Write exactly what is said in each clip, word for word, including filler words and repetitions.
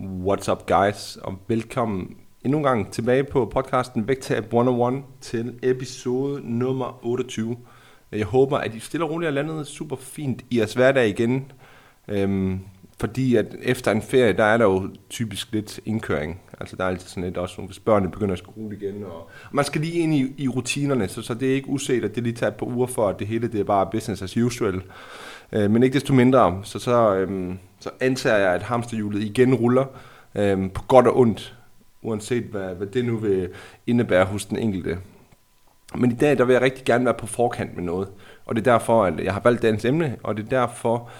What's up guys, og velkommen endnu en gang tilbage på podcasten Vægttab et hundrede og en til episode nummer otteogtyve. Jeg håber, at I stille og roligt er landet super fint i jeres hverdag igen, øhm, fordi at efter en ferie, der er der jo typisk lidt indkøring. Altså der er altid sådan lidt også, hvis børnene begynder at skrue igen, og man skal lige ind i, i rutinerne, så, så det er ikke uset, at det lige tager et par uger for, at det hele det er bare business as usual. Øh, men ikke desto mindre, så, så, øhm, så antager jeg, at hamsterhjulet igen ruller øhm, på godt og ondt, uanset hvad, hvad det nu vil indebære hos den enkelte. Men i dag, der vil jeg rigtig gerne være på forkant med noget, og det er derfor, at jeg har valgt dagens emne, og det er derfor,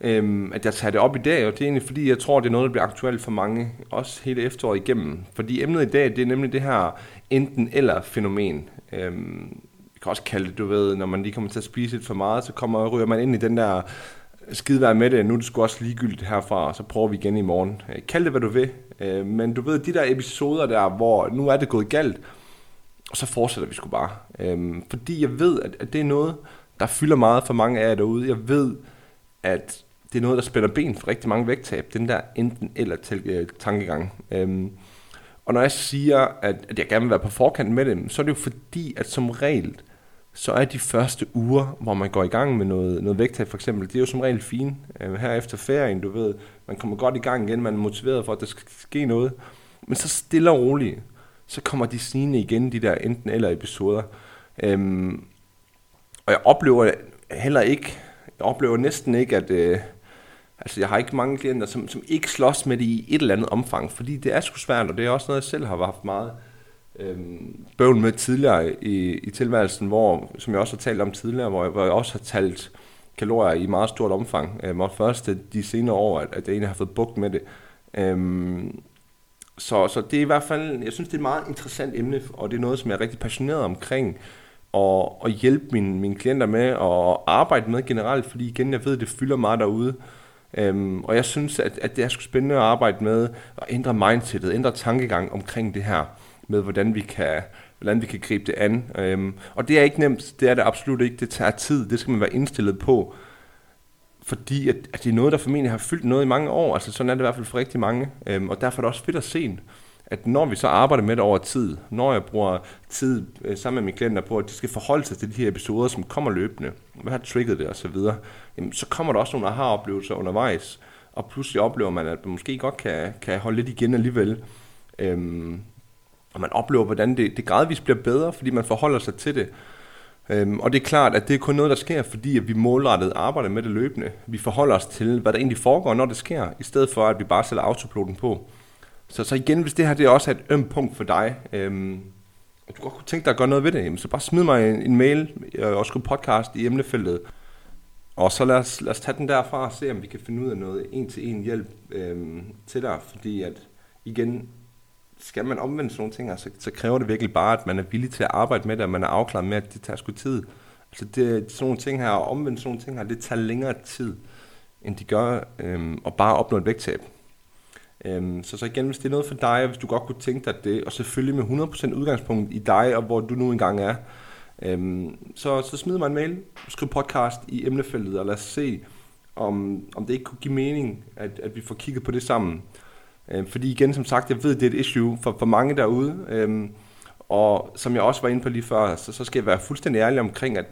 øhm, at jeg tager det op i dag, og det er egentlig fordi, jeg tror, det er noget, der bliver aktuelt for mange, også hele efteråret igennem. Fordi emnet i dag, det er nemlig det her enten-eller-fænomen. Øhm, jeg kan også kalde det, du ved, når man lige kommer til at spise lidt for meget, så kommer ryger man ind i den der skidevær med det, nu er det sgu også ligegyldigt herfra, og så prøver vi igen i morgen. Øh, kald det, hvad du vil, øh, men du ved, de der episoder der, hvor nu er det gået galt, og så fortsætter vi sgu bare. Øhm, fordi jeg ved, at, at det er noget, der fylder meget for mange af jer derude. Jeg ved, at det er noget, der spænder ben for rigtig mange vægttab. Den der enten eller til, uh, tankegang. Øhm, og når jeg siger, at, at jeg gerne vil være på forkant med dem, så er det jo fordi, at som regel, så er de første uger, hvor man går i gang med noget, noget vægttab for eksempel, det er jo som regel fint. Øhm, her efter ferien, du ved, man kommer godt i gang igen, man er motiveret for, at der skal ske noget. Men så stille og roligt, så kommer de snigende igen, de der enten eller episoder. Øhm, og jeg oplever heller ikke, jeg oplever næsten ikke, at øh, altså jeg har ikke mange klienter, som, som ikke slås med det i et eller andet omfang, fordi det er sgu svært, og det er også noget, jeg selv har haft meget øhm, bøvl med tidligere i, i tilværelsen, hvor, som jeg også har talt om tidligere, hvor jeg, hvor jeg også har talt kalorier i meget stort omfang. Øhm, og først de senere år, at, at jeg egentlig har fået bugt med det. Øhm, Så, så det er i hvert fald, jeg synes det er et meget interessant emne, og det er noget, som jeg er rigtig passioneret omkring, og, og hjælpe mine, mine klienter med, og arbejde med generelt, fordi igen, jeg ved, det fylder meget derude, øhm, og jeg synes, at, at det er sgu spændende at arbejde med, at ændre mindsetet, ændre tankegang omkring det her, med hvordan vi kan, hvordan vi kan gribe det an, øhm, og det er ikke nemt, det er det absolut ikke, det tager tid, det skal man være indstillet på, fordi at, at det er noget, der formentlig har fyldt noget i mange år, altså sådan er det i hvert fald for rigtig mange, øhm, og derfor er det også fedt at se, at når vi så arbejder med det over tid, når jeg bruger tid øh, sammen med mine klienter på, at de skal forholde sig til de her episoder, som kommer løbende, hvad har trigget det osv., jamen, så kommer der også nogle aha-oplevelser undervejs, og pludselig oplever man, at man måske godt kan, kan holde lidt igen alligevel, øhm, og man oplever, hvordan det, det gradvist bliver bedre, fordi man forholder sig til det. Øhm, og det er klart, at det er kun noget, der sker, fordi at vi målrettet arbejder med det løbende. Vi forholder os til, hvad der egentlig foregår, når det sker, i stedet for, at vi bare sætter autopiloten på. Så, så igen, hvis det her det også er et ømt punkt for dig, øhm, og du godt kunne tænke dig at gøre noget ved det, jamen, så bare smid mig en, en mail og skriv podcast i emnefeltet. Og så lad os, lad os tage den derfra og se, om vi kan finde ud af noget en-til-en hjælp øhm, til dig, fordi at igen, skal man omvende sådan nogle ting, altså, så kræver det virkelig bare, at man er villig til at arbejde med det, og man er afklaret med, at det tager sgu tid. Altså det, sådan nogle ting her, og omvende sådan nogle ting her, det tager længere tid, end de gør, øhm, og bare opnå et vægttab. Øhm, så så igen, hvis det er noget for dig, og hvis du godt kunne tænke dig det, og selvfølgelig med hundrede procent udgangspunkt i dig, og hvor du nu engang er, øhm, så, så smid mig en mail, skriv podcast i emnefeltet, og lad os se, om, om det ikke kunne give mening, at, at vi får kigget på det sammen. Fordi igen, som sagt, jeg ved, det er et issue for, for mange derude, øhm, og som jeg også var inde på lige før, så, så skal jeg være fuldstændig ærlig omkring, at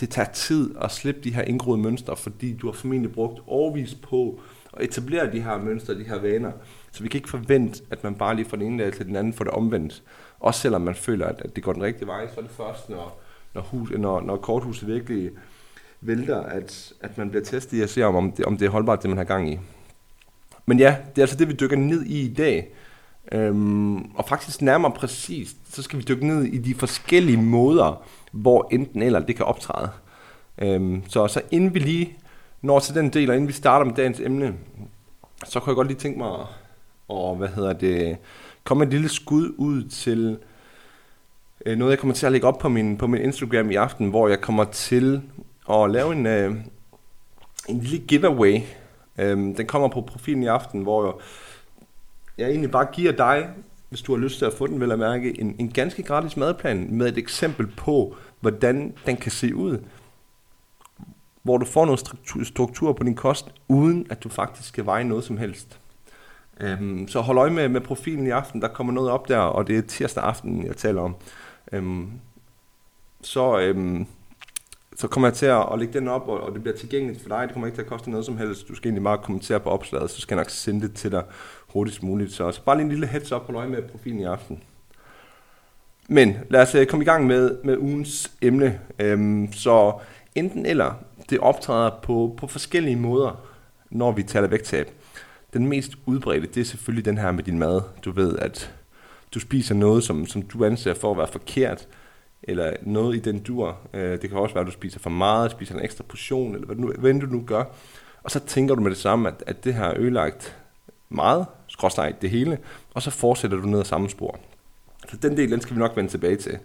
det tager tid at slippe de her indgroede mønstre, fordi du har formentlig brugt årvis på at etablere de her mønstre, de her vaner, så vi kan ikke forvente, at man bare lige fra den ene dag til den anden får det omvendt, også selvom man føler, at, at det går den rigtige vej, så er det først, når, når, hus, når, når korthuset virkelig vælter, at, at man bliver testet og ser, om det, om det er holdbart, det man har gang i. Men ja, det er altså det, vi dykker ned i i dag, øhm, og faktisk nærmere præcist, så skal vi dykke ned i de forskellige måder, hvor enten eller det kan optræde. Øhm, så, så inden vi lige når til den del, og inden vi starter med dagens emne, så kunne jeg godt lige tænke mig at, hvad hedder det, komme et lille skud ud til øh, noget, jeg kommer til at lægge op på min, på min Instagram i aften, hvor jeg kommer til at lave en, øh, en lille giveaway. Øh, den kommer på profilen i aften, hvor jeg egentlig bare giver dig, hvis du har lyst til at få den, vel at mærke, en, en ganske gratis madplan med et eksempel på, hvordan den kan se ud. Hvor du får noget struktur på din kost, uden at du faktisk skal veje noget som helst. Øhm, så hold øje med, med profilen i aften, der kommer noget op der, og det er tirsdag aften, jeg taler om. Øhm, så, øhm, så kommer jeg til at lægge den op, og, og det bliver tilgængeligt for dig. Det kommer ikke til at koste noget som helst. Du skal egentlig bare kommentere på opslaget, så skal jeg nok sende det til dig hurtigst muligt. Så, så bare lige en lille heads up, hold øje med profilen i aften. Men lad os øh, komme i gang med, med ugens emne. Øhm, så enten eller, det optræder på, på forskellige måder, når vi taler vægttab. Den mest udbredte, det er selvfølgelig den her med din mad. Du ved, at du spiser noget, som, som du anser for at være forkert, eller noget i den dur. Det kan også være, at du spiser for meget, spiser en ekstra portion, eller hvad, nu, hvad du nu gør. Og så tænker du med det samme, at, at det her ødelagt meget, skråstregt det hele, og så fortsætter du ned ad samme spor. Så den del, den skal vi nok vende tilbage til.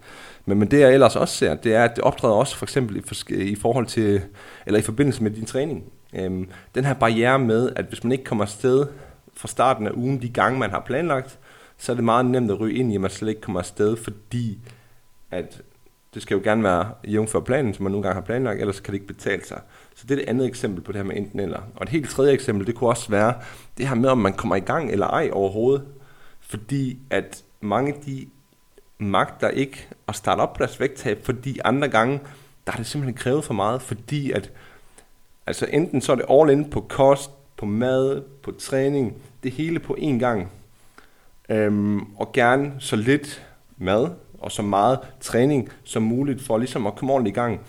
Men, men det jeg ellers også ser, det er, at det optræder også for eksempel i, for, i forhold til, eller i forbindelse med din træning. Øhm, den her barriere med, at hvis man ikke kommer afsted fra starten af ugen, de gange man har planlagt, så er det meget nemt at ryge ind i, at man slet ikke kommer afsted, fordi at det skal jo gerne være jævnfør planen, som man nogle gange har planlagt, ellers kan det ikke betale sig. Så det er det andet eksempel på det her med enten eller. Og et helt tredje eksempel, det kunne også være det her med, om man kommer i gang eller ej overhovedet, fordi at mange de magter ikke at starte op på deres vægttab, fordi andre gange, der er det simpelthen krævet for meget, fordi at, altså enten så er det all in på kost, på mad, på træning, det hele på én gang. Øhm, og gerne så lidt mad og så meget træning som muligt for ligesom at komme ordentligt i gang.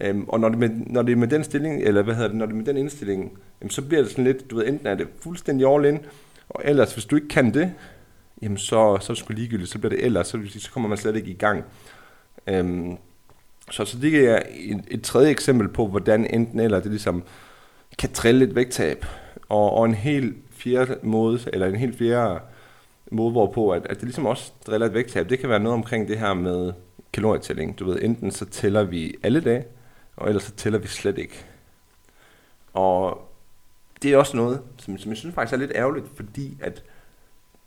Øhm, og når det, med, når det er med den stilling, eller hvad hedder det, når det er med den indstilling, jamen, så bliver det sådan lidt, du ved, enten er det fuldstændig all in, og ellers hvis du ikke kan det, jamen så, så er det sgu ligegyldigt, så bliver det ellers, så, så kommer man slet ikke i gang. Øhm, så, så det er et, et tredje eksempel på, hvordan enten eller det ligesom kan trille lidt vægttab. Og, og en helt fjerde måde, eller en helt fjerde måde, hvorpå at, at det ligesom også driller et vægttab, det kan være noget omkring det her med kalorietælling. Du ved, enten så tæller vi alle dage, og ellers så tæller vi slet ikke. Og det er også noget, som, som jeg synes faktisk er lidt ærgerligt, fordi at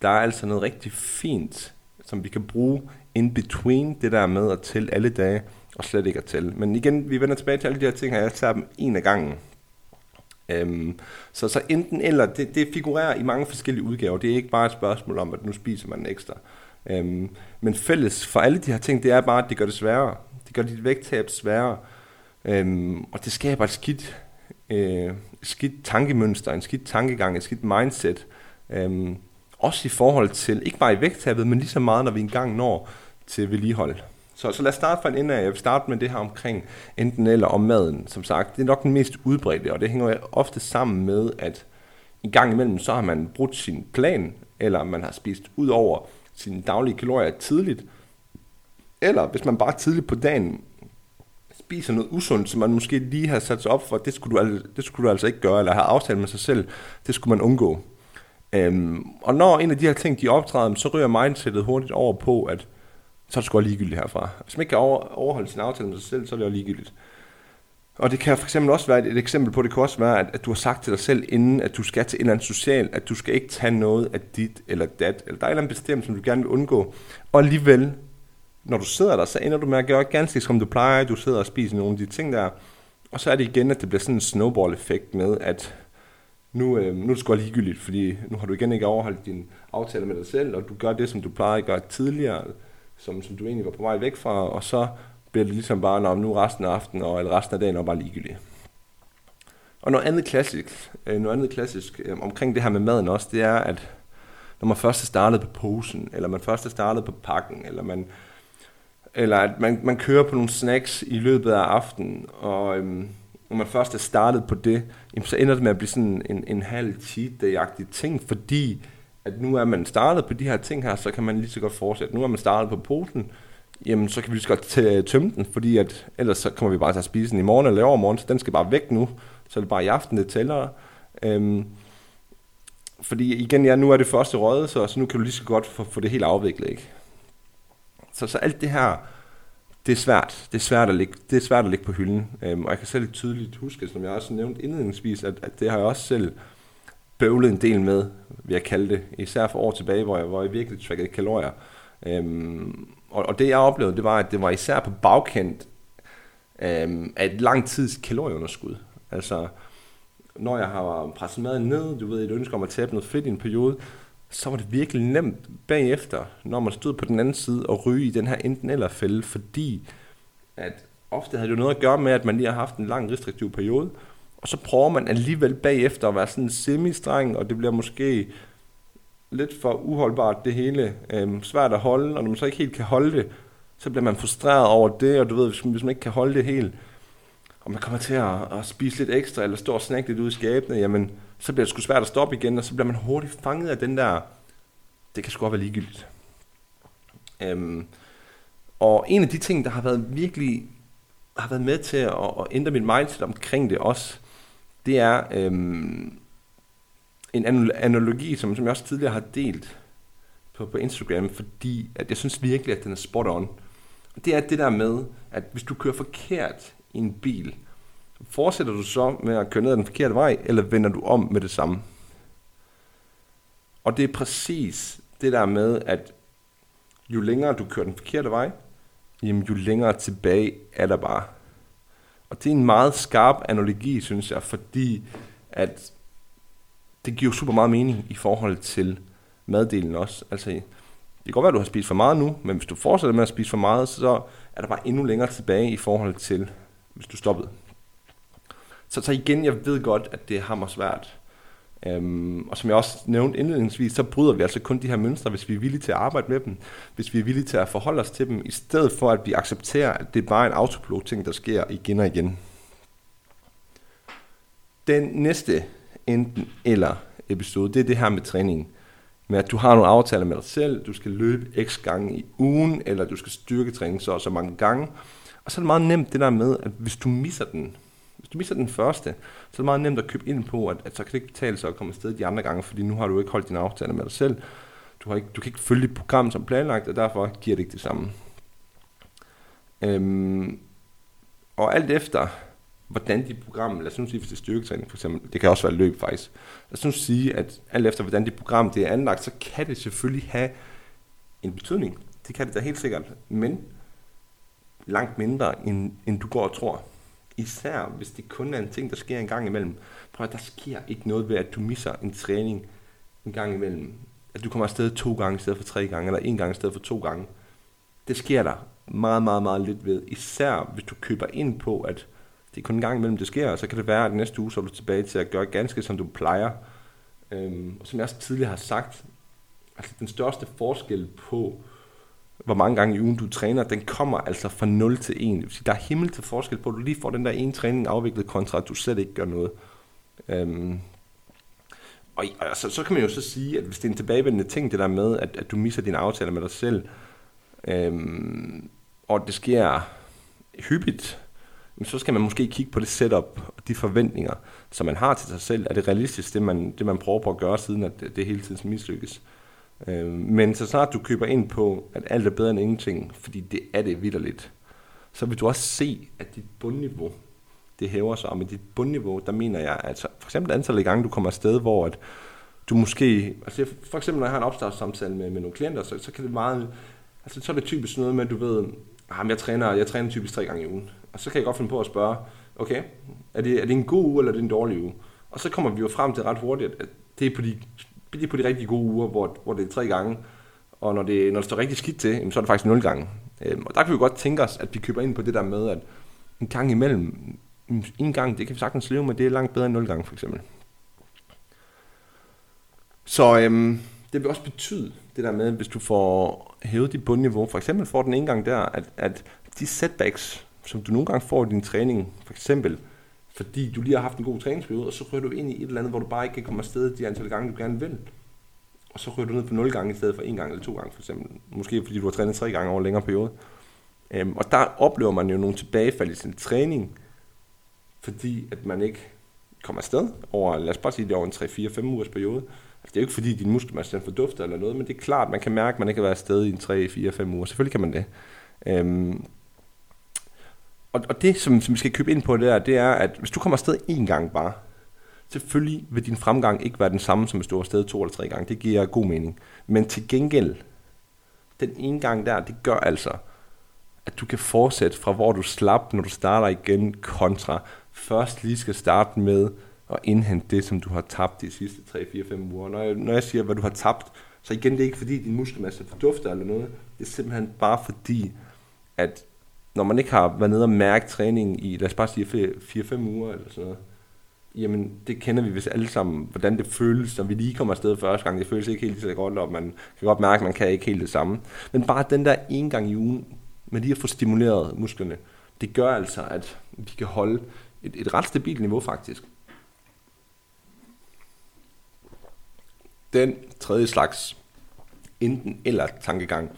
der er altså noget rigtig fint, som vi kan bruge in between det der med at tælle alle dage, og slet ikke at tælle. Men igen, vi vender tilbage til alle de her ting her, jeg tager dem en af gangen. Øhm, så, så enten eller, det, det figurerer i mange forskellige udgaver. Det er ikke bare et spørgsmål om, at nu spiser man ekstra. Øhm, men fælles for alle de her ting, det er bare, at det gør det sværere. Det gør dit vægttab sværere. Øhm, og det skaber et skidt, øh, skidt tankemønster, en skidt tankegang, et skidt mindset. Øhm, Også i forhold til, ikke bare i vægttabet, men lige så meget, når vi engang når til vedligehold. Så, så lad os starte fra en ende af. Jeg vil starte med det her omkring enten eller om maden. Som sagt, det er nok den mest udbredte, og det hænger ofte sammen med, at en gang imellem, så har man brudt sin plan, eller man har spist ud over sine daglige kalorier tidligt. Eller hvis man bare tidligt på dagen spiser noget usundt, som man måske lige har sat sig op for, det skulle du, al- det skulle du altså ikke gøre, eller have aftalt med sig selv, det skulle man undgå. Øhm, og når en af de her ting, de optræder, så ryger mindsetet hurtigt over på, at så er det sgu ligegyldigt herfra. Hvis man ikke kan over, overholde sin aftale med sig selv, så er det jo ligegyldigt. Og det kan for eksempel også være et, et eksempel på, det kan også være, at, at du har sagt til dig selv, inden at du skal til en eller anden social, at du skal ikke tage noget af dit eller dat, eller der er en eller anden bestemt, som du gerne vil undgå. Og alligevel, når du sidder der, så ender du med at gøre ganske som du plejer, du sidder og spiser nogle af de ting der, og så er det igen, at det bliver sådan en snowball-effekt med, at Nu, øh, nu er det sgu ligegyldigt, fordi nu har du igen ikke overholdt dine aftaler med dig selv, og du gør det, som du plejer at gøre tidligere, som, som du egentlig var på vej væk fra, og så bliver det ligesom bare, når nu resten af aftenen, og, eller resten af dagen er bare ligegyldigt. Og noget andet klassisk, øh, noget andet klassisk øh, omkring det her med maden også, det er, at når man først startede på posen, eller man først startede på pakken, eller man eller at man, man kører på nogle snacks i løbet af aftenen, og Øh, når man først er startet på det, så ender det med at blive sådan en, en halv cheat day-agtig ting, fordi at nu er man startet på de her ting her, så kan man lige så godt fortsætte. Nu er man startet på posen, jamen så kan vi lige så godt tømme den, fordi at ellers så kommer vi bare til at spise den i morgen eller overmorgen, så den skal bare væk nu, så er det bare i aften, det tæller. Øhm, Fordi igen, ja, nu er det første røget, så, så nu kan du lige så godt få, få det helt afviklet, ikke? Så, så alt det her, det er svært. Det er svært at ligge, det er svært at ligge på hylden. Øhm, og jeg kan selv tydeligt huske, som jeg også nævnte indledningsvis, at, at det har jeg også selv bøvlet en del med, vil jeg kalde det. Især for år tilbage, hvor jeg, hvor jeg virkelig trackede kalorier. Øhm, og, og det jeg oplevede, det var, at det var især på bagkant øhm, af et lang tids kalorieunderskud. Altså, når jeg har presset maden ned, du ved, et ønske om at tabe noget fedt i en periode, så var det virkelig nemt bagefter, når man stod på den anden side og ryge i den her enten eller fælde, fordi at ofte havde det jo noget at gøre med, at man lige har haft en lang restriktiv periode, og så prøver man alligevel bagefter at være sådan en semi-streng, og det bliver måske lidt for uholdbart det hele, øhm, svært at holde, og når man så ikke helt kan holde det, så bliver man frustreret over det, og du ved, hvis man, hvis man ikke kan holde det helt, og man kommer til at, at spise lidt ekstra, eller stå og snakke lidt ud i skabene, jamen, så bliver det sgu svært at stoppe igen, og så bliver man hurtigt fanget af den der, det kan sgu godt være ligegyldigt. Øhm, og en af de ting, der har været virkelig, har været med til at, at ændre mit mindset omkring det også, det er øhm, en analogi, som, som jeg også tidligere har delt på, på Instagram, fordi at jeg synes virkelig, at den er spot on. Det er det der med, at hvis du kører forkert i en bil, fortsætter du så med at køre ned ad den forkerte vej, eller vender du om med det samme? Og det er præcis det der med, at jo længere du kører den forkerte vej, jamen jo længere tilbage er der bare. Og det er en meget skarp analogi, synes jeg, fordi at det giver super meget mening i forhold til maddelen også. Altså, det kan godt være, at du har spist for meget nu, men hvis du fortsætter med at spise for meget, så er der bare endnu længere tilbage i forhold til, hvis du stoppede. Så, så igen, jeg ved godt, at det er hammersvært. Øhm, og som jeg også nævnte indledningsvis, så bryder vi altså kun de her mønstre, hvis vi er villige til at arbejde med dem. Hvis vi er villige til at forholde os til dem, i stedet for at vi accepterer, at det er bare en autopilot-ting, der sker igen og igen. Den næste enten eller episode, det er det her med træningen. Med at du har nogle aftaler med dig selv, du skal løbe x gange i ugen, eller du skal styrketræne så og så mange gange. Og så er det meget nemt det der med, at hvis du misser den, hvis du misser den første, så er det meget nemt at købe ind på, at, at så kan det ikke betale sig at komme afsted de andre gange, fordi nu har du ikke holdt dine aftaler med dig selv. Du, har ikke, du kan ikke følge dit program som planlagt, og derfor giver det ikke det samme. Øhm, og alt efter, hvordan dit program, lad os nu sige, hvis det er styrketræning for eksempel, det kan også være løb faktisk, lad os nu sige, at alt efter, hvordan dit program det er anlagt, så kan det selvfølgelig have en betydning. Det kan det da helt sikkert, men langt mindre, end, end du går og tror. Især hvis det kun er en ting, der sker en gang imellem. Prøv at der sker ikke noget ved, at du misser en træning en gang imellem. At du kommer afsted to gange i stedet for tre gange, eller en gang i stedet for to gange. Det sker der meget, meget, meget lidt ved. Især hvis du køber ind på, at det er kun en gang imellem, det sker. Og så kan det være, at næste uge så er du tilbage til at gøre ganske, som du plejer. Øhm, og som jeg også tidligere har sagt, altså den største forskel på hvor mange gange i ugen du træner, den kommer altså fra nul til en. Det vil sige, der er himmel til forskel på, at du lige får den der ene træning afviklet kontra, at du slet ikke gør noget. Øhm. Og, og så, så kan man jo så sige, at hvis det er en tilbagevendende ting, det der med, at, at du misser dine aftaler med dig selv, øhm, og det sker hyppigt, så skal man måske kigge på det setup og de forventninger, som man har til sig selv. Er det realistisk, det man, det man prøver på at gøre, siden at det hele tiden mislykkes? Men så snart du køber ind på, at alt er bedre end ingenting, fordi det er det vitterligt, så vil du også se, at dit bundniveau, det hæver sig. Og med dit bundniveau, der mener jeg, altså for eksempel antallet af gange, du kommer afsted, hvor at du måske, altså for eksempel når jeg har en opstartssamtale med, med nogle klienter, så, så kan det meget, altså så er det typisk noget med, at du ved, ah, jeg træner, jeg træner typisk tre gange i ugen. Og så kan jeg godt finde på at spørge, okay, er det, er det en god uge, eller er det en dårlig uge? Og så kommer vi jo frem til ret hurtigt, at det er på de lige på de rigtig gode uger, hvor, hvor det er tre gange, og når det, når det står rigtig skidt til, så er det faktisk nul gange. Øhm, og der kan vi jo godt tænke os, at vi køber ind på det der med, at en gang imellem, en gang, det kan vi sagtens leve med, det er langt bedre end nul gange for eksempel. Så øhm, det vil også betyde, det der med, hvis du får hævet dit bundniveau, for eksempel får den en gang der, at, at de setbacks, som du nogle gange får i din træning, for eksempel, fordi du lige har haft en god træningsperiode, og så rører du ind i et eller andet, hvor du bare ikke kan komme afsted de antal gange, du gerne vil. Og så rører du ned på nul gange i stedet for en gang eller to gange, for eksempel. Måske fordi du har trænet tre gange over en længere periode. Øhm, og der oplever man jo nogle tilbagefald i sin træning, fordi at man ikke kommer afsted over, lad os bare sige det, over en tre fire fem ugers periode. det er jo ikke fordi, din muskelmasse fordufter eller noget, men det er klart, man kan mærke, at man ikke kan være afsted i en tre, fire, fem uger. Selvfølgelig kan man det. Øhm, og, og det, som, som vi skal købe ind på det der, det er, at hvis du kommer afsted én gang bare, selvfølgelig vil din fremgang ikke være den samme, som hvis du var afsted to eller tre gange. Det giver god mening. Men til gengæld, den ene gang der, det gør altså, at du kan fortsætte fra, hvor du slap, når du starter igen, kontra først lige skal starte med at indhente det, som du har tabt de sidste tre, fire, fem uger. Når jeg, når jeg siger, hvad du har tabt, så igen, det er ikke fordi, din muskelmasse fordufter eller noget. Det er simpelthen bare fordi, at når man ikke har været nede og mærke træning i, lad os bare sige fire fem uger eller sådan noget, jamen det kender vi hvis alle sammen, hvordan det føles, når vi lige kommer afsted første gang. Det føles ikke helt så godt, og man kan godt mærke, at man kan ikke helt det samme. Men bare den der en gang i ugen, med lige at få stimuleret musklerne, det gør altså, at vi kan holde et, et ret stabilt niveau faktisk. Den tredje slags enten eller tankegang,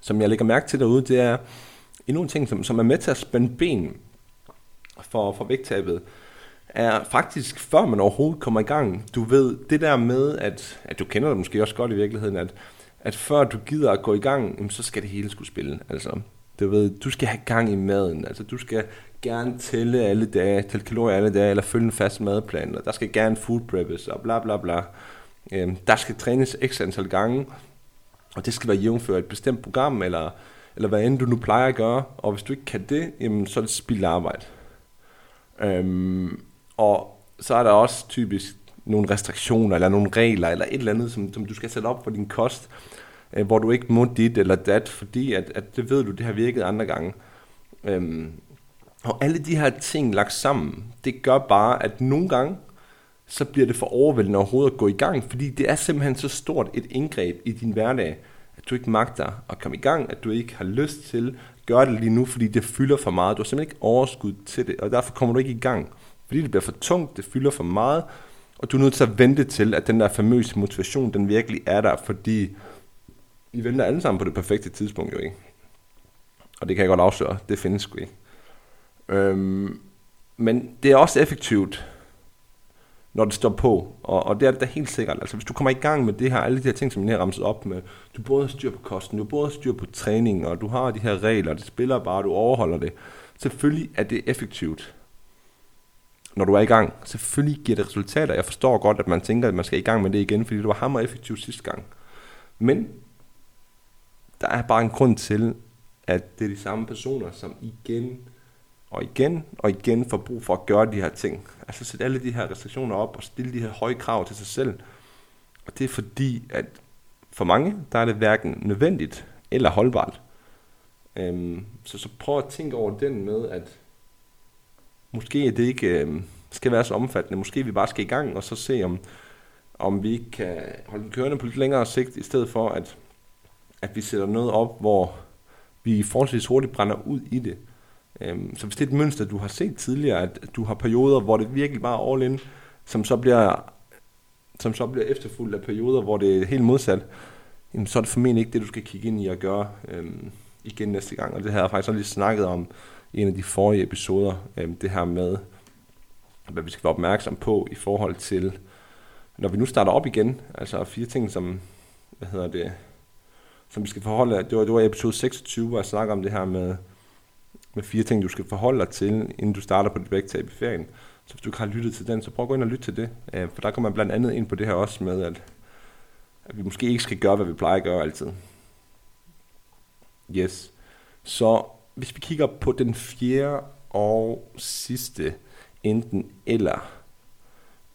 som jeg lægger mærke til derude, det er endnu en ting, som, som er med til at spænde ben for, for vægttabet, er faktisk, før man overhovedet kommer i gang. Du ved, det der med, at, at du kender det måske også godt i virkeligheden, at, at før du gider at gå i gang, jamen, så skal det hele skulle spille. Altså, du ved, du skal have gang i maden, altså du skal gerne tælle alle dage, tælle kalorier alle dage, eller følge en fast madplan, og der skal gerne food preppes, og bla bla bla. Øhm, der skal trænes x antal gange, og det skal være jævnført et bestemt program, eller, eller hvad end du nu plejer at gøre, og hvis du ikke kan det, jamen, så er det spildt arbejde. Øhm, og så er der også typisk nogle restriktioner, eller nogle regler, eller et eller andet, som, som du skal sætte op for din kost, øh, hvor du ikke må dit eller dat, fordi at, at det ved du, det har virket andre gange. Øhm, og alle de her ting lagt sammen, det gør bare, at nogle gange, så bliver det for overvældende overhovedet at gå i gang, fordi det er simpelthen så stort et indgreb i din hverdag, at du ikke magter at komme i gang, at du ikke har lyst til at gøre det lige nu, fordi det fylder for meget. Du har simpelthen ikke overskud til det, og derfor kommer du ikke i gang, fordi det bliver for tungt, det fylder for meget, og du er nødt til at vente til, at den der famøse motivation, den virkelig er der, fordi vi venter alle sammen på det perfekte tidspunkt jo ikke. Og det kan jeg godt afsløre, det findes sgu ikke. Øhm, men det er også effektivt, når det står på, og, og det er det da helt sikkert. Altså hvis du kommer i gang med det her, alle de her ting, som jeg har ramset op med, du både har styr på kosten, du både har styr på træningen, og du har de her regler, det spiller bare, du overholder det. Selvfølgelig er det effektivt, når du er i gang. Selvfølgelig giver det resultater. Jeg forstår godt, at man tænker, at man skal i gang med det igen, fordi det var hammer effektivt sidste gang. Men der er bare en grund til, at det er de samme personer, som igen og igen og igen får brug for at gøre de her ting. Altså sætte alle de her restriktioner op og stille de her høje krav til sig selv. Og det er fordi, at for mange, der er det hverken nødvendigt eller holdbart. Øhm, så, så prøv at tænke over den med, at måske det ikke øh, skal være så omfattende. Måske vi bare skal i gang og så se, om, om vi ikke kan holde den kørende på lidt længere sigt, i stedet for, at, at vi sætter noget op, hvor vi forholdsvis hurtigt brænder ud i det. Så hvis det er et mønster, du har set tidligere, at du har perioder, hvor det virkelig bare er all in, som så bliver, som så bliver efterfulgt af perioder, hvor det er helt modsat, så er det formentlig ikke det, du skal kigge ind i og gøre øhm, igen næste gang. Og det har jeg faktisk også lige snakket om i en af de forrige episoder, øhm, det her med, hvad vi skal være opmærksom på i forhold til, når vi nu starter op igen, altså fire ting, som, hvad hedder det, som vi skal forholde. Det var, det var episode seksogtyve, hvor jeg snakker om det her med, med fire ting, du skal forholde dig til, inden du starter på dit vægttab i ferien. Så hvis du ikke har lyttet til den, så prøv at gå ind og lytte til det. For der kommer man blandt andet ind på det her også med, at, at vi måske ikke skal gøre, hvad vi plejer at gøre altid. Yes. Så hvis vi kigger på den fjerde og sidste, enten eller,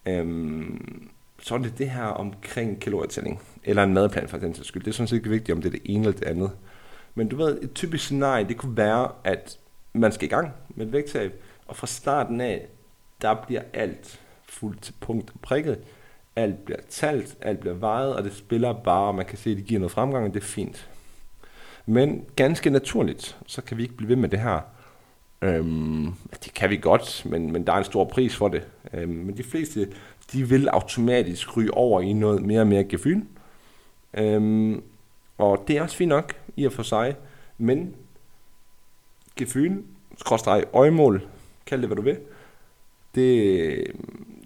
øhm, så er det det her omkring kalorietælling, eller en madplan for den sags skyld. Det er sådan set ikke vigtigt, om det er det ene eller det andet. Men du ved, et typisk scenarie, det kunne være, at man skal i gang med et vægttab, og fra starten af, der bliver alt fuldt til punkt og prikket. Alt bliver talt, alt bliver vejet, og det spiller bare, og man kan se, at det giver noget fremgang, og det er fint. Men ganske naturligt, så kan vi ikke blive ved med det her. Øhm, det kan vi godt, men, men der er en stor pris for det. Øhm, men de fleste, de vil automatisk ryge over i noget mere og mere gefyl. Øhm, og det er også fint nok i og for sig, men gefylen, skråstreg øjemål, kald det hvad du vil, det,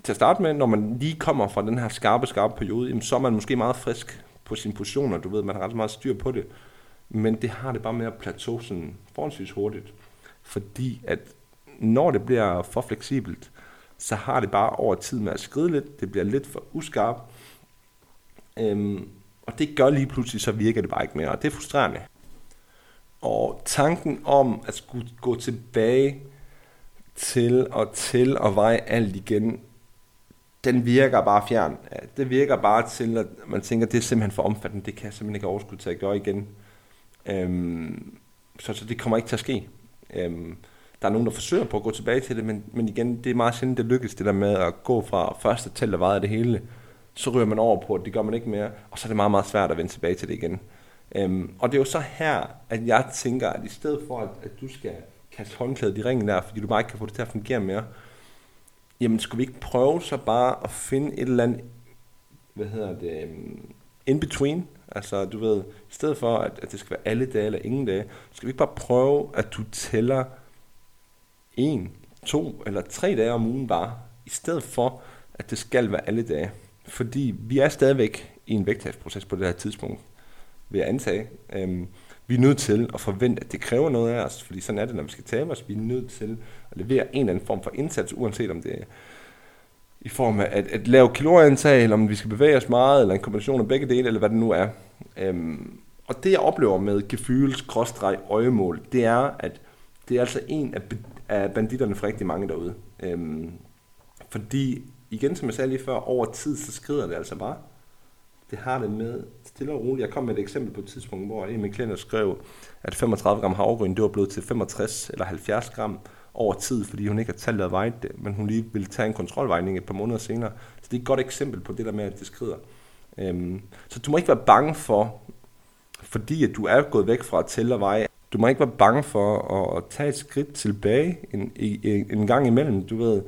til at starte med, når man lige kommer fra den her skarpe, skarpe periode, jamen, så er man måske meget frisk på sine positioner, du ved, man har ret meget styr på det, men det har det bare med at plateau sådan forholdsvis hurtigt, fordi at når det bliver for fleksibelt, så har det bare over tid med at skride lidt, det bliver lidt for uskarpt, øhm, og det gør lige pludselig, så virker det bare ikke mere, og det er frustrerende. Og tanken om at skulle gå tilbage til og til og veje alt igen, den virker bare fjern. Ja, det virker bare til, at man tænker, at det er simpelthen for omfattende, det kan jeg simpelthen ikke overskue til at gøre igen. Øhm, så, så det kommer ikke til at ske. Øhm, der er nogen, der forsøger på at gå tilbage til det, men, men igen, det er meget sjældent, det lykkes, det der med at gå fra første til der vejede det hele, så ryger man over på, at det gør man ikke mere, og så er det meget, meget svært at vende tilbage til det igen. Øhm, og det er jo så her, at jeg tænker, at i stedet for, at, at du skal kaste håndklædet i ringen der, fordi du bare ikke kan få det til at fungere mere, jamen skulle vi ikke prøve så bare at finde et eller andet, hvad hedder det, in between, altså du ved, i stedet for, at, at det skal være alle dage eller ingen dage, skal vi ikke bare prøve, at du tæller en, to eller tre dage om ugen bare, i stedet for, at det skal være alle dage, fordi vi er stadigvæk i en vægttabsproces på det her tidspunkt, vil jeg antage. Øhm, vi er nødt til at forvente, at det kræver noget af os, fordi sådan er det, når vi skal tabe os. Vi er nødt til at levere en eller anden form for indsats, uanset om det er i form af at, at lave kalorieindtag, eller om vi skal bevæge os meget, eller en kombination af begge dele, eller hvad det nu er. Øhm, og det, jeg oplever med gefühls-øjemål, det er, at det er altså en af, af banditterne for rigtig mange derude. Øhm, fordi, igen som jeg sagde lige før, over tid, så skrider det altså bare. Det har det med stille og roligt. Jeg kom med et eksempel på et tidspunkt, hvor en af mine klienter skrev, at femogtredive gram havregryn, det var blevet til femogtres eller halvfjerds gram over tid, fordi hun ikke har talt og vejet det, men hun lige ville tage en kontrolvejning et par måneder senere. Så det er et godt eksempel på det der med, at det skrider. Øhm, så du må ikke være bange for, fordi at du er gået væk fra at tælle og veje, du må ikke være bange for at, at tage et skridt tilbage en, en, en gang imellem, du ved.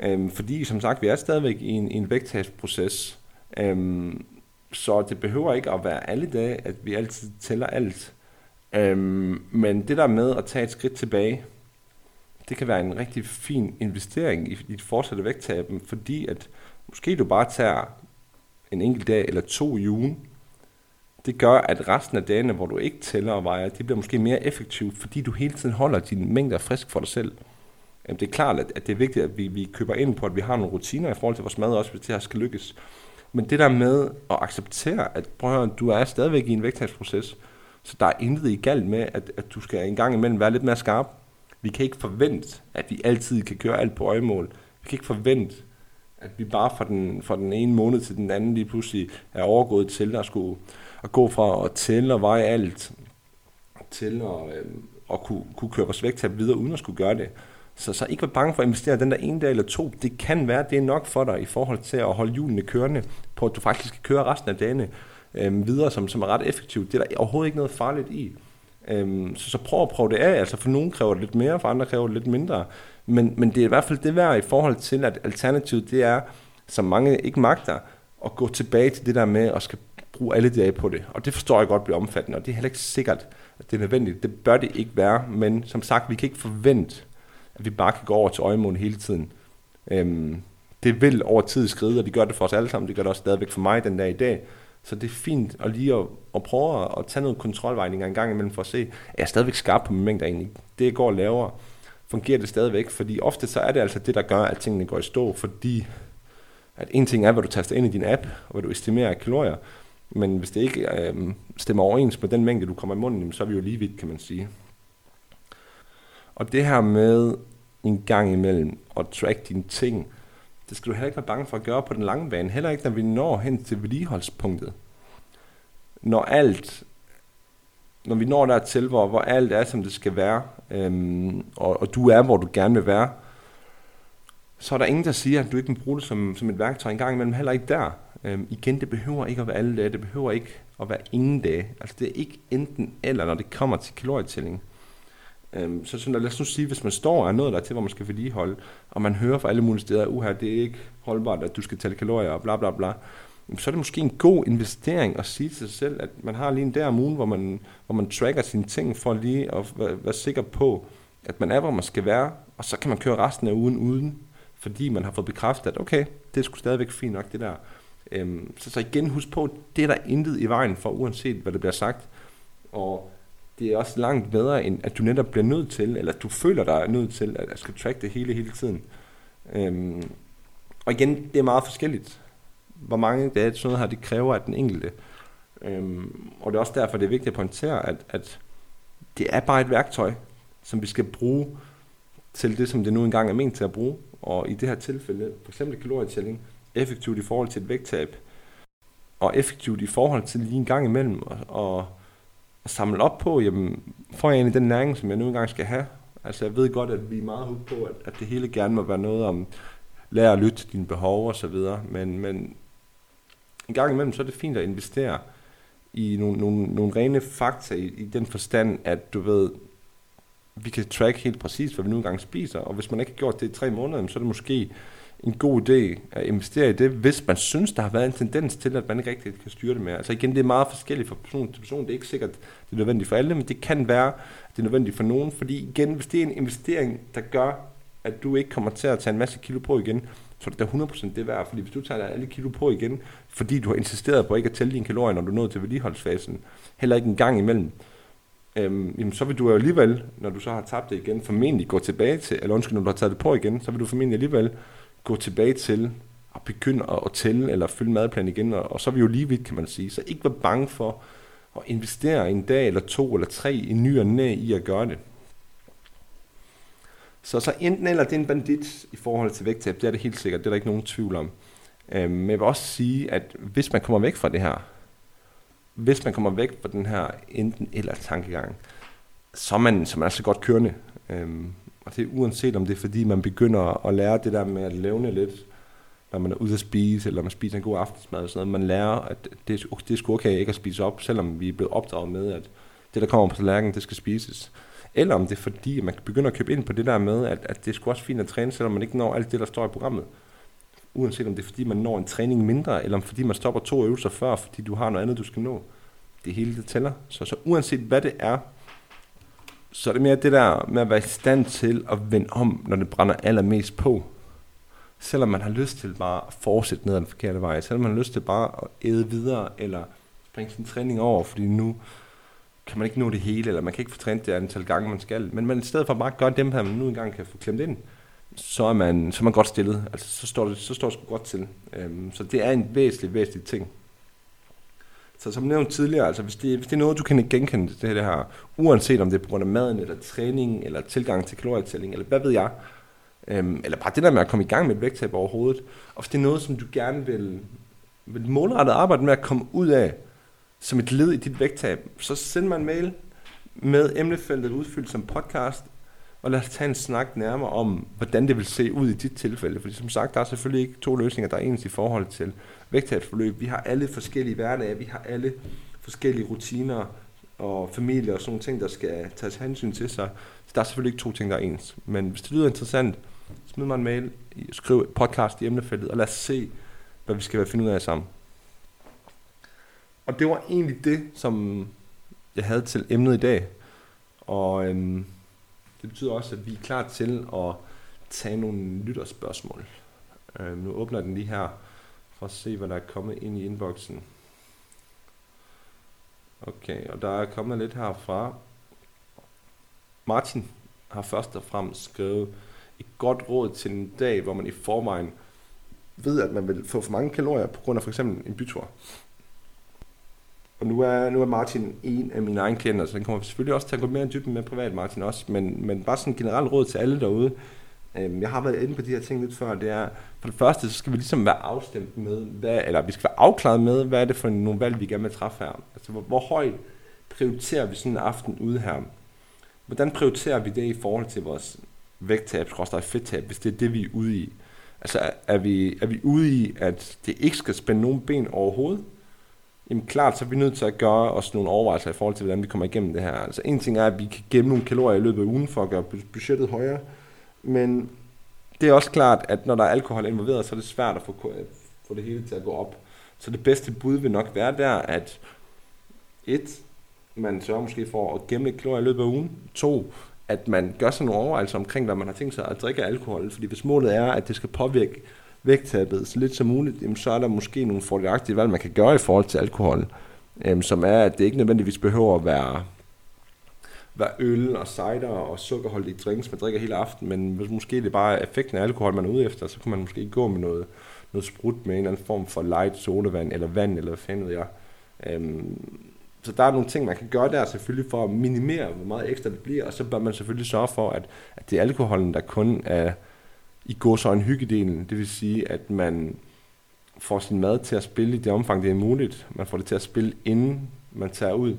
Øhm, fordi som sagt, vi er stadigvæk i en, en vægttabsproces. Øhm, så det behøver ikke at være alle dage, at vi altid tæller alt, øhm, men det der med at tage et skridt tilbage, det kan være en rigtig fin investering i dit fortsatte vægttab, fordi at måske du bare tager en enkelt dag eller to i ugen, det gør at resten af dagene, hvor du ikke tæller og vejer, det bliver måske mere effektivt, fordi du hele tiden holder dine mængder frisk for dig selv. Jamen, det er klart, at det er vigtigt, at vi, vi køber ind på, at vi har nogle rutiner i forhold til vores mad, også hvis det her skal lykkes. Men det der med at acceptere, at prøv at høre, du er stadigvæk i en vægttabsproces, så der er intet i galt med, at, at du skal en gang imellem være lidt mere skarp. Vi kan ikke forvente, at vi altid kan køre alt på øjemål. Vi kan ikke forvente, at vi bare fra den, fra den ene måned til den anden lige pludselig er overgået til at, skulle, at gå fra at tælle og veje alt, til at, øhm, at kunne, kunne køre vores vægttab videre, uden at skulle gøre det. Så, så ikke være bange for at investere den der ene dag eller to. Det kan være, det er nok for dig i forhold til at holde hjulene kørende, på at du faktisk kan køre resten af dagene øhm, videre, som, som er ret effektivt. Det er der overhovedet ikke noget farligt i. Øhm, så, så prøv at prøve det af. Altså for nogen kræver det lidt mere, for andre kræver det lidt mindre. Men, men det er i hvert fald det værd i forhold til, at alternativet det er, som mange ikke magter, at gå tilbage til det der med at skal bruge alle dage på det. Og det forstår jeg godt bliver omfattende, og det er heller ikke sikkert, at det er nødvendigt. Det bør det ikke være, men som sagt, vi kan ikke forvente, at vi bare kan gå over til øjemål hele tiden. Øhm, det vil over tid skride, og de gør det for os alle sammen, det gør det også stadigvæk for mig den dag i dag. Så det er fint at lige at, at prøve at, at tage nogle kontrolvejninger en gang imellem for at se, er jeg stadigvæk skarp på min mængde egentlig? Det jeg går og laver, fungerer det stadigvæk? Fordi ofte så er det altså det, der gør, at tingene går i stå, fordi at en ting er, hvad du taster ind i din app, og hvad du estimerer af kalorier, men hvis det ikke øhm, stemmer overens med den mængde, du kommer i munden, så er vi jo lige vidt, kan man sige. Og det her med en gang imellem at track dine ting, det skal du heller ikke være bange for at gøre på den lange bane. Heller ikke, når vi når hen til vedligeholdspunktet. Når alt, når vi når dertil, hvor, hvor alt er, som det skal være, øhm, og, og du er, hvor du gerne vil være, så er der ingen, der siger, at du ikke må bruge det som, som et værktøj en gang imellem. Heller ikke der. Øhm, igen, det behøver ikke at være alle dage. Det behøver ikke at være ingen dage. Altså, det er ikke enten eller, når det kommer til kalorietælling. Så sådan, lad os nu sige, hvis man står og er noget der til, hvor man skal vedligeholde, og man hører fra alle mulige steder, uha, det er ikke holdbart, at du skal tælle kalorier og bla bla bla, så er det måske en god investering at sige til sig selv, at man har lige en der om ugen, hvor man, hvor man tracker sine ting for lige at være, være sikker på, at man er, hvor man skal være, og så kan man køre resten af ugen uden, fordi man har fået bekræftet, at okay, det er sgu stadigvæk fint nok, det der. Øhm, så, så igen, husk på, det er der intet i vejen for, uanset hvad der bliver sagt. Og det er også langt bedre, end at du netop bliver nødt til, eller at du føler dig nødt til, at jeg skal track det hele, hele tiden. Øhm, og igen, det er meget forskelligt, hvor mange dage sådan noget her, det kræver af den enkelte. Øhm, og det er også derfor, det er vigtigt at pointere, at, at det er bare et værktøj, som vi skal bruge til det, som det nu engang er ment til at bruge. Og i det her tilfælde, for eksempel kalorietælling, effektivt i forhold til et vægttab, og effektivt i forhold til lige en gang imellem, og, og, og samle op på, jamen, får jeg egentlig den næring, som jeg nu engang skal have? Altså, jeg ved godt, at vi er meget hooked på, at, at det hele gerne må være noget om, lær at lytte til dine behov og så videre, men, men en gang imellem, så er det fint at investere i nogle, nogle, nogle rene fakta, i, i den forstand, at du ved, vi kan track helt præcis, hvad vi nu engang spiser, og hvis man ikke har gjort det i tre måneder, så er det måske en god idé at investere i det, hvis man synes, der har været en tendens til, at man ikke rigtig kan styre det mere. Altså igen, det er meget forskelligt fra person til person, det er ikke sikkert, det er nødvendigt for alle, men det kan være, at det er nødvendigt for nogen, fordi igen, hvis det er en investering, der gør, at du ikke kommer til at tage en masse kilo på igen, så er det da hundrede procent det værd, fordi hvis du tager alle kilo på igen, fordi du har insisteret på ikke at tælle dine kalorier, når du er nået til vedligeholdsfasen, heller ikke en gang imellem, Øhm, jamen så vil du alligevel, når du så har tabt det igen, formentlig gå tilbage til, eller undskyld, når du har taget det på igen, så vil du formentlig alligevel gå tilbage til at begynde at, at tælle eller fylde madplanen igen, og, og så er vi jo lige vidt, kan man sige. Så ikke være bange for at investere en dag eller to eller tre i ny og næ i at gøre det. Så, så enten eller, det er en bandit i forhold til vægttab, det er det helt sikkert, det er der ikke nogen tvivl om. Øhm, men jeg vil også sige, at hvis man kommer væk fra det her, hvis man kommer væk fra den her enten eller tankegang, så er man, så man er så godt kørende. Øhm, og det er uanset om det er, fordi man begynder at lære det der med at levne lidt, når man er ude at spise, eller man spiser en god aftensmad og sådan noget. Man lærer, at det, det er sgu okay ikke at spise op, selvom vi er blevet opdraget med, at det, der kommer på tallerkenen, det skal spises. Eller om det er, fordi man begynder at købe ind på det der med, at, at det er sgu også fint at træne, selvom man ikke når alt det, der står i programmet. Uanset om det er, fordi man når en træning mindre, eller om fordi man stopper to øvelser før, fordi du har noget andet, du skal nå. Det hele, det tæller. Så, så uanset hvad det er, så er det mere det der med at være i stand til at vende om, når det brænder allermest på. Selvom man har lyst til bare at fortsætte ned ad den forkerte vej, selvom man har lyst til bare at æde videre, eller bringe sin træning over, fordi nu kan man ikke nå det hele, eller man kan ikke få trænet det antal gange, man skal. Men man i stedet for bare at gøre dem her, man nu engang kan få klemt ind, så er man, så er man godt stillet. Altså, så står det, så står det sgu godt til. Øhm, så det er en væsentlig, væsentlig ting. Så som nævnt tidligere, altså hvis det, hvis det er noget, du kan genkende det her, uanset om det er på grund af maden, eller træning, eller tilgang til kalorietælling, eller hvad ved jeg, øhm, eller bare det der med at komme i gang med et vægttab overhovedet, og hvis det er noget, som du gerne vil, vil målrettet arbejde med at komme ud af, som et led i dit vægttab, så send mig en mail med emnefeltet udfyldt som podcast, og lad os tage en snak nærmere om, hvordan det vil se ud i dit tilfælde. Fordi som sagt, der er selvfølgelig ikke to løsninger, der er ens i forhold til vægttabsforløb. Vi har alle forskellige hverdage, vi har alle forskellige rutiner og familier og sådan nogle ting, der skal tages hensyn til sig. Så der er selvfølgelig ikke to ting, der er ens. Men hvis det lyder interessant, smid mig en mail, skriv podcast i emnefeltet, og lad os se, hvad vi skal finde ud af sammen. Og det var egentlig det, som jeg havde til emnet i dag. Og øhm, det betyder også, at vi er klar til at tage nogle lytterspørgsmål. Øhm, nu åbner den lige her, for at se, hvad der er kommet ind i inboxen. Okay, og der er kommet lidt herfra. Martin har først og fremmest skrevet et godt råd til en dag, hvor man i forvejen ved, at man vil få for mange kalorier på grund af for eksempel en bytur. Og nu er, nu er Martin en af mine egne klienter, så den kommer selvfølgelig også til at gå mere i dybden med privat, Martin også, men, men bare sådan generelt råd til alle derude. Øhm, jeg har været inde på de her ting lidt før, det er, for det første, så skal vi ligesom være afstemt med, hvad, eller vi skal være afklaret med, hvad er det for nogle valg, vi gerne vil træffe her. Altså, hvor, hvor højt prioriterer vi sådan en aften ude her? Hvordan prioriterer vi det i forhold til vores vægttab, skråstreg fedttab, hvis det er det, vi er ude i? Altså, er vi, er vi ude i, at det ikke skal spænde nogen ben overhovedet? Jamen klart, så er vi nødt til at gøre os nogle overvejelser i forhold til, hvordan vi kommer igennem det her. Altså en ting er, at vi kan gemme nogle kalorier i løbet af ugen for at gøre budgettet højere, men det er også klart, at når der er alkohol involveret, så er det svært at få, at få det hele til at gå op. Så det bedste bud vil nok være der, at et, man sørger måske for at gemme lidt kalorier i løbet af ugen, to, at man gør sig nogle overvejelser omkring, hvad man har tænkt sig at drikke alkohol. Fordi hvis målet er, at det skal påvirke vægttabet så lidt som muligt, jamen, så er der måske nogle fordelagtige valg, man kan gøre i forhold til alkohol, øhm, som er, at det ikke nødvendigvis behøver at være, være øl og cider og sukkerholdige drinks, man drikker hele aften, men hvis måske det er bare effekten af alkohol, man er ude efter, så kan man måske gå med noget, noget sprut med en eller anden form for light sodavand eller vand, eller hvad fanden ved jeg. Øhm, Så der er nogle ting, man kan gøre der selvfølgelig for at minimere, hvor meget ekstra det bliver, og så bør man selvfølgelig sørge for, at, at det er alkoholen, der kun er i gåseøjne hyggedelen. Det vil sige, at man får sin mad til at spille i det omfang, det er muligt. Man får det til at spille, inden man tager ud.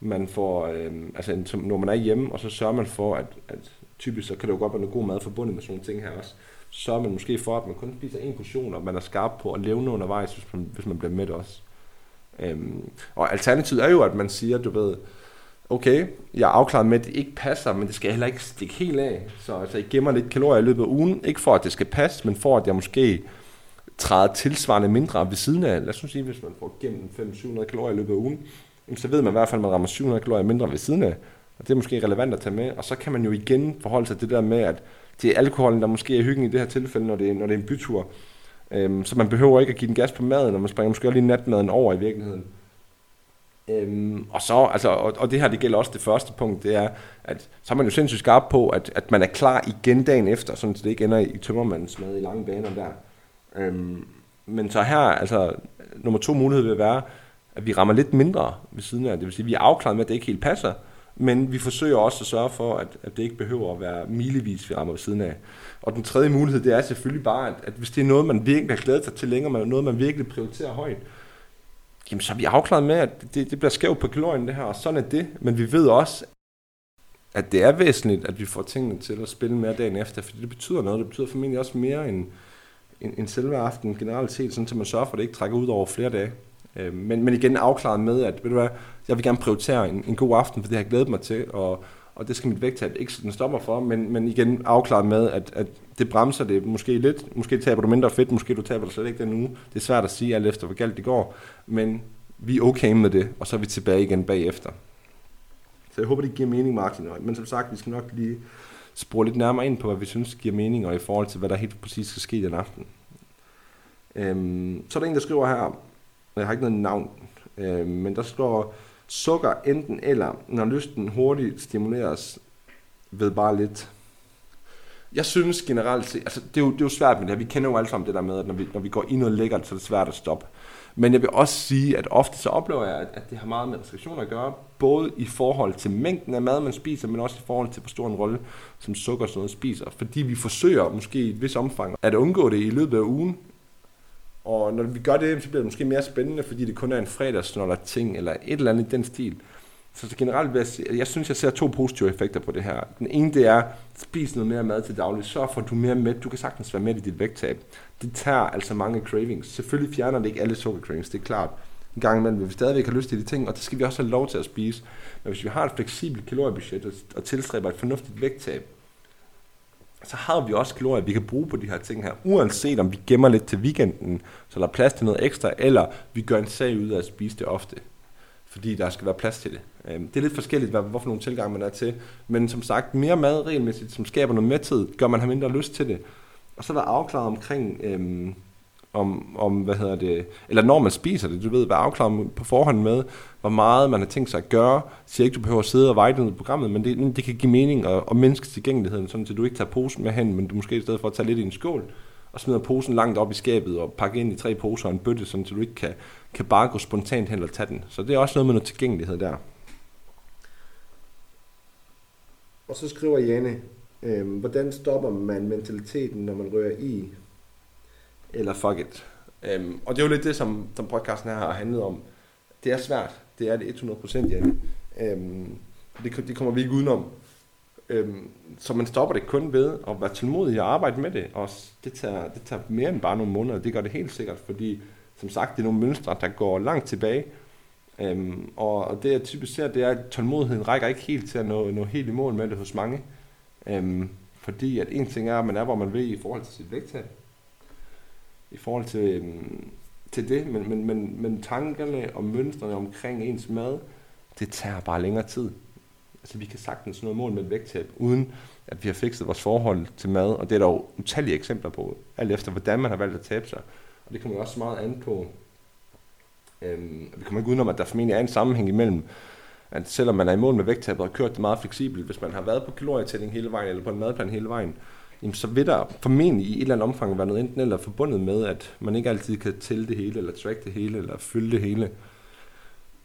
Man får, øh, altså når man er hjemme, og så sørger man for, at, at typisk så kan det jo godt være noget god mad forbundet med sådan nogle ting her også. Så sørger man måske for, at man kun spiser en portion, og man er skarp på at levne undervejs, hvis man, hvis man bliver mæt også. Øhm, og alternativet er jo, at man siger, du ved, okay, jeg er afklaret med, at det ikke passer, men det skal heller ikke stikke helt af, så altså, jeg gemmer lidt kalorier i løbet af ugen, ikke for at det skal passe, men for at jeg måske træder tilsvarende mindre ved siden af. Lad os sige, hvis man får gennem fem hundrede til syv hundrede kalorier i løbet af ugen, så ved man i hvert fald, at man rammer syv hundrede kalorier mindre ved siden af, og det er måske relevant at tage med. Og så kan man jo igen forholde sig til det der med, at det er alkoholen, der måske er hyggen i det her tilfælde, når det er, når det er en bytur. Så man behøver ikke at give den gas på maden, og man springer måske lige natmaden over i virkeligheden. Øhm, og, så, altså, og, og det her, det gælder også det første punkt, det er, at så er man jo sindssygt skarp på, at, at man er klar igen dagen efter, sådan så det ikke ender i tømmermandens mad i lange baner der. Øhm, men så her, altså, nummer to mulighed vil være, at vi rammer lidt mindre ved siden af. Det vil sige, at vi er afklaret med, at det ikke helt passer, men vi forsøger også at sørge for, at, at det ikke behøver at være milevis, vi rammer ved siden af. Og den tredje mulighed, det er selvfølgelig bare, at, at hvis det er noget, man virkelig har glædet sig til længere, noget, man virkelig prioriterer højt, jamen så er vi afklaret med, at det, det bliver skævt på kalorien, det her, og sådan er det. Men vi ved også, at det er væsentligt, at vi får tingene til at spille mere dagen efter, fordi det betyder noget. Det betyder formentlig også mere end, end, end selve aftenen generelt set, sådan at man sørger for, at det ikke trækker ud over flere dage. Men, men igen afklaret med, at ved du hvad, jeg vil gerne prioritere en, en god aften, for det har jeg glædet mig til, og, og det skal mit vægttab ikke den stopper for, men, men igen afklaret med, at, at det bremser det måske lidt, måske taber du mindre fedt, måske du taber du slet ikke den uge, det er svært at sige alt efter, hvor galt det går, men vi er okay med det, og så er vi tilbage igen bagefter. Så jeg håber, det giver mening, Martin, men som sagt, vi skal nok lige spore lidt nærmere ind på, hvad vi synes giver mening, og i forhold til, hvad der helt præcis skal ske den aften. Øhm, så er der en, der skriver her, jeg har ikke noget navn, øh, men der står sukker enten eller, når lysten hurtigt stimuleres ved bare lidt. Jeg synes generelt set, altså det er, jo, det er jo svært med det her, vi kender jo alle sammen det der med, at når vi, når vi går i noget lækkert, så er det svært at stoppe. Men jeg vil også sige, at ofte så oplever jeg, at, at det har meget med restriktioner at gøre, både i forhold til mængden af mad, man spiser, men også i forhold til, hvor stor en rolle, som sukker og sådan noget spiser. Fordi vi forsøger måske i et vis omfang at undgå det i løbet af ugen, og når vi gør det, så bliver det måske mere spændende, fordi det kun er en fredagsnoller ting, eller et eller andet i den stil. Så generelt vil jeg sige, jeg synes, jeg ser to positive effekter på det her. Den ene, det er, spis noget mere mad til daglig, så får du mere mæt, du kan sagtens være mæt i dit vægttab. Det tager altså mange cravings. Selvfølgelig fjerner det ikke alle sukkercravings, det er klart. En gang imellem vil vi stadigvæk have lyst til de ting, og det skal vi også have lov til at spise. Men hvis vi har et fleksibelt kaloriebudget og tilstræber et fornuftigt vægttab, så har vi også kalorier, vi kan bruge på de her ting her, uanset om vi gemmer lidt til weekenden, så der er plads til noget ekstra, eller vi gør en sag ud af at spise det ofte, fordi der skal være plads til det. Det er lidt forskelligt, hvorfor nogle tilgange man er til, men som sagt, mere mad regelmæssigt, som skaber noget mæthed, gør man have mindre lyst til det. Og så er der afklaret omkring, øhm, om, om, hvad hedder det, eller når man spiser det, du ved, være afklaret på forhånd med, hvor meget man har tænkt sig at gøre. Siger ikke, du behøver at sidde og veje det i programmet, men det, det kan give mening og, og mindske tilgængeligheden, sådan at du ikke tager posen med hen, men du måske i stedet for at tage lidt i en skål, og smider posen langt op i skabet og pakke ind i tre poser og en bøtte, sådan at du ikke kan, kan bare gå spontant hen og tage den. Så det er også noget med noget tilgængelighed der. Og så skriver Janne, øh, hvordan stopper man mentaliteten, når man rører i? Eller fuck it. Øhm, og det er jo lidt det, som, som podcasten her har handlet om. Det er svært. Det er det hundrede procent, Janne. Øhm, det, det kommer vi ikke udenom. Øhm, så man stopper det kun ved at være tålmodig og arbejde med det. Og det tager, det tager mere end bare nogle måneder. Det gør det helt sikkert, fordi som sagt, det er nogle mønstre, der går langt tilbage. Øhm, og det jeg typisk ser, det er, at tålmodigheden rækker ikke helt til at nå, nå helt i mål med det hos mange. Øhm, fordi at en ting er, at man er, hvor man vil i forhold til sit vægttab. I forhold til, øhm, til det, men, men, men, men tankerne og mønstrene omkring ens mad, det tager bare længere tid. altså vi kan sagtens nå mål med et vægttab, uden at vi har fikset vores forhold til mad, og det er der jo utallige eksempler på, alt efter hvordan man har valgt at tabe sig. Og det kommer også meget an på, øhm, vi kommer ikke udenom, at der formentlig er en sammenhæng imellem, at selvom man er i mål med vægttabet og har kørt det meget fleksibelt, hvis man har været på kalorietælling hele vejen, eller på en madplan hele vejen, jamen, så vil der formentlig i et eller andet omfang være noget enten eller forbundet med, at man ikke altid kan tælle det hele, eller track det hele, eller fylde det hele.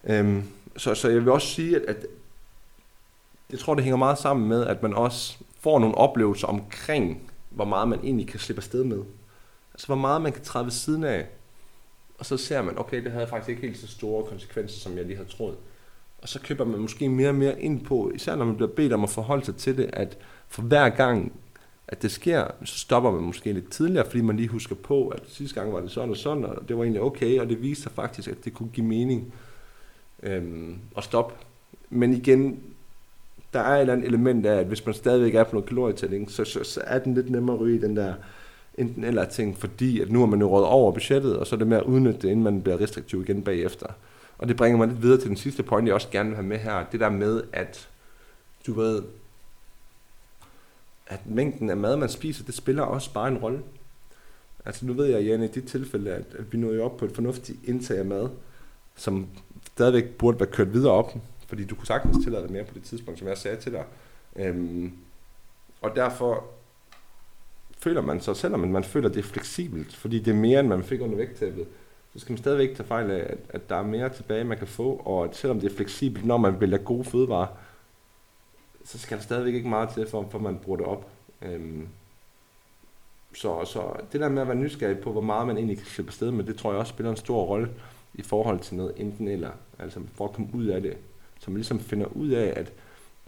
Øhm, så, så jeg vil også sige, at, at jeg tror, det hænger meget sammen med, at man også får nogle oplevelser omkring, hvor meget man egentlig kan slippe afsted med. Altså, hvor meget man kan træde ved siden af, og så ser man, okay, det havde faktisk ikke helt så store konsekvenser, som jeg lige havde troet. Og så køber man måske mere og mere ind på, især når man bliver bedt om at forholde sig til det, at for hver gang, at det sker, så stopper man måske lidt tidligere, fordi man lige husker på, at sidste gang var det sådan og sådan, og det var egentlig okay, og det viste sig faktisk, at det kunne give mening øhm, at stoppe. Men igen, der er et eller andet element af, at hvis man stadigvæk er på noget kalorietælling, så, så, så er den lidt nemmere at ryge i den der enten eller ting, fordi at nu har man jo røget over budgettet, og så er det med at udnytte det, inden man bliver restriktiv igen bagefter. Og det bringer mig lidt videre til den sidste point, jeg også gerne vil have med her, det der med, at du ved, at mængden af mad, man spiser, det spiller også bare en rolle. Altså nu ved jeg, Janne, i dit tilfælde, at, at vi nåede op på et fornuftigt indtag af mad, som stadigvæk burde være kørt videre op, fordi du kunne sagtens tillade dig mere på det tidspunkt, som jeg sagde til dig. Øhm, og derfor føler man så, selvom man føler, det er fleksibelt, fordi det er mere, end man fik under vægttabet, så skal man stadigvæk tage fejl af, at, at der er mere tilbage, man kan få, og at selvom det er fleksibelt, når man vælger gode fødevarer, så skal der stadigvæk ikke meget til, for at man bruger det op. Øhm, så, så det der med at være nysgerrig på, hvor meget man egentlig kan slippe afsted med, det tror jeg også spiller en stor rolle i forhold til noget enten eller. Altså for at komme ud af det. Så man ligesom finder ud af, at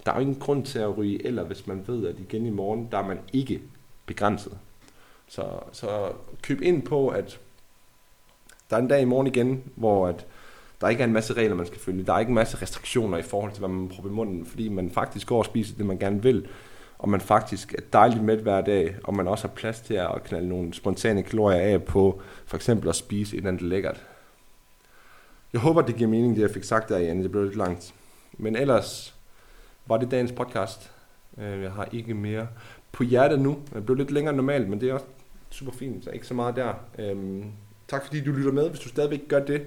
der er jo ingen grund til at ryge, eller hvis man ved, at igen i morgen, der er man ikke begrænset. Så, så køb ind på, at der er en dag i morgen igen, hvor at der ikke er en masse regler, man skal følge. Der er ikke en masse restriktioner i forhold til, hvad man prøver i munden, fordi man faktisk går og spiser det, man gerne vil, og man faktisk er dejligt med hver dag, og man også har plads til at knalde nogle spontane kalorier af på, for eksempel at spise et eller andet lækkert. Jeg håber, det giver mening, det jeg fik sagt der, Janne. Det blev lidt langt. Men ellers var det dagens podcast. Jeg har ikke mere på hjertet nu. Det blev lidt længere end normalt, men det er også super fint, så ikke så meget der. Tak fordi du lytter med, hvis du stadigvæk gør det.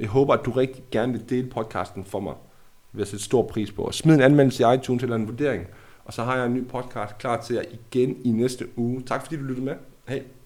Jeg håber, at du rigtig gerne vil dele podcasten for mig. Det vil jeg sætte stor pris på. Smid en anmeldelse i iTunes eller en vurdering. Og så har jeg en ny podcast klar til jer igen i næste uge. Tak fordi du lyttede med. Hej.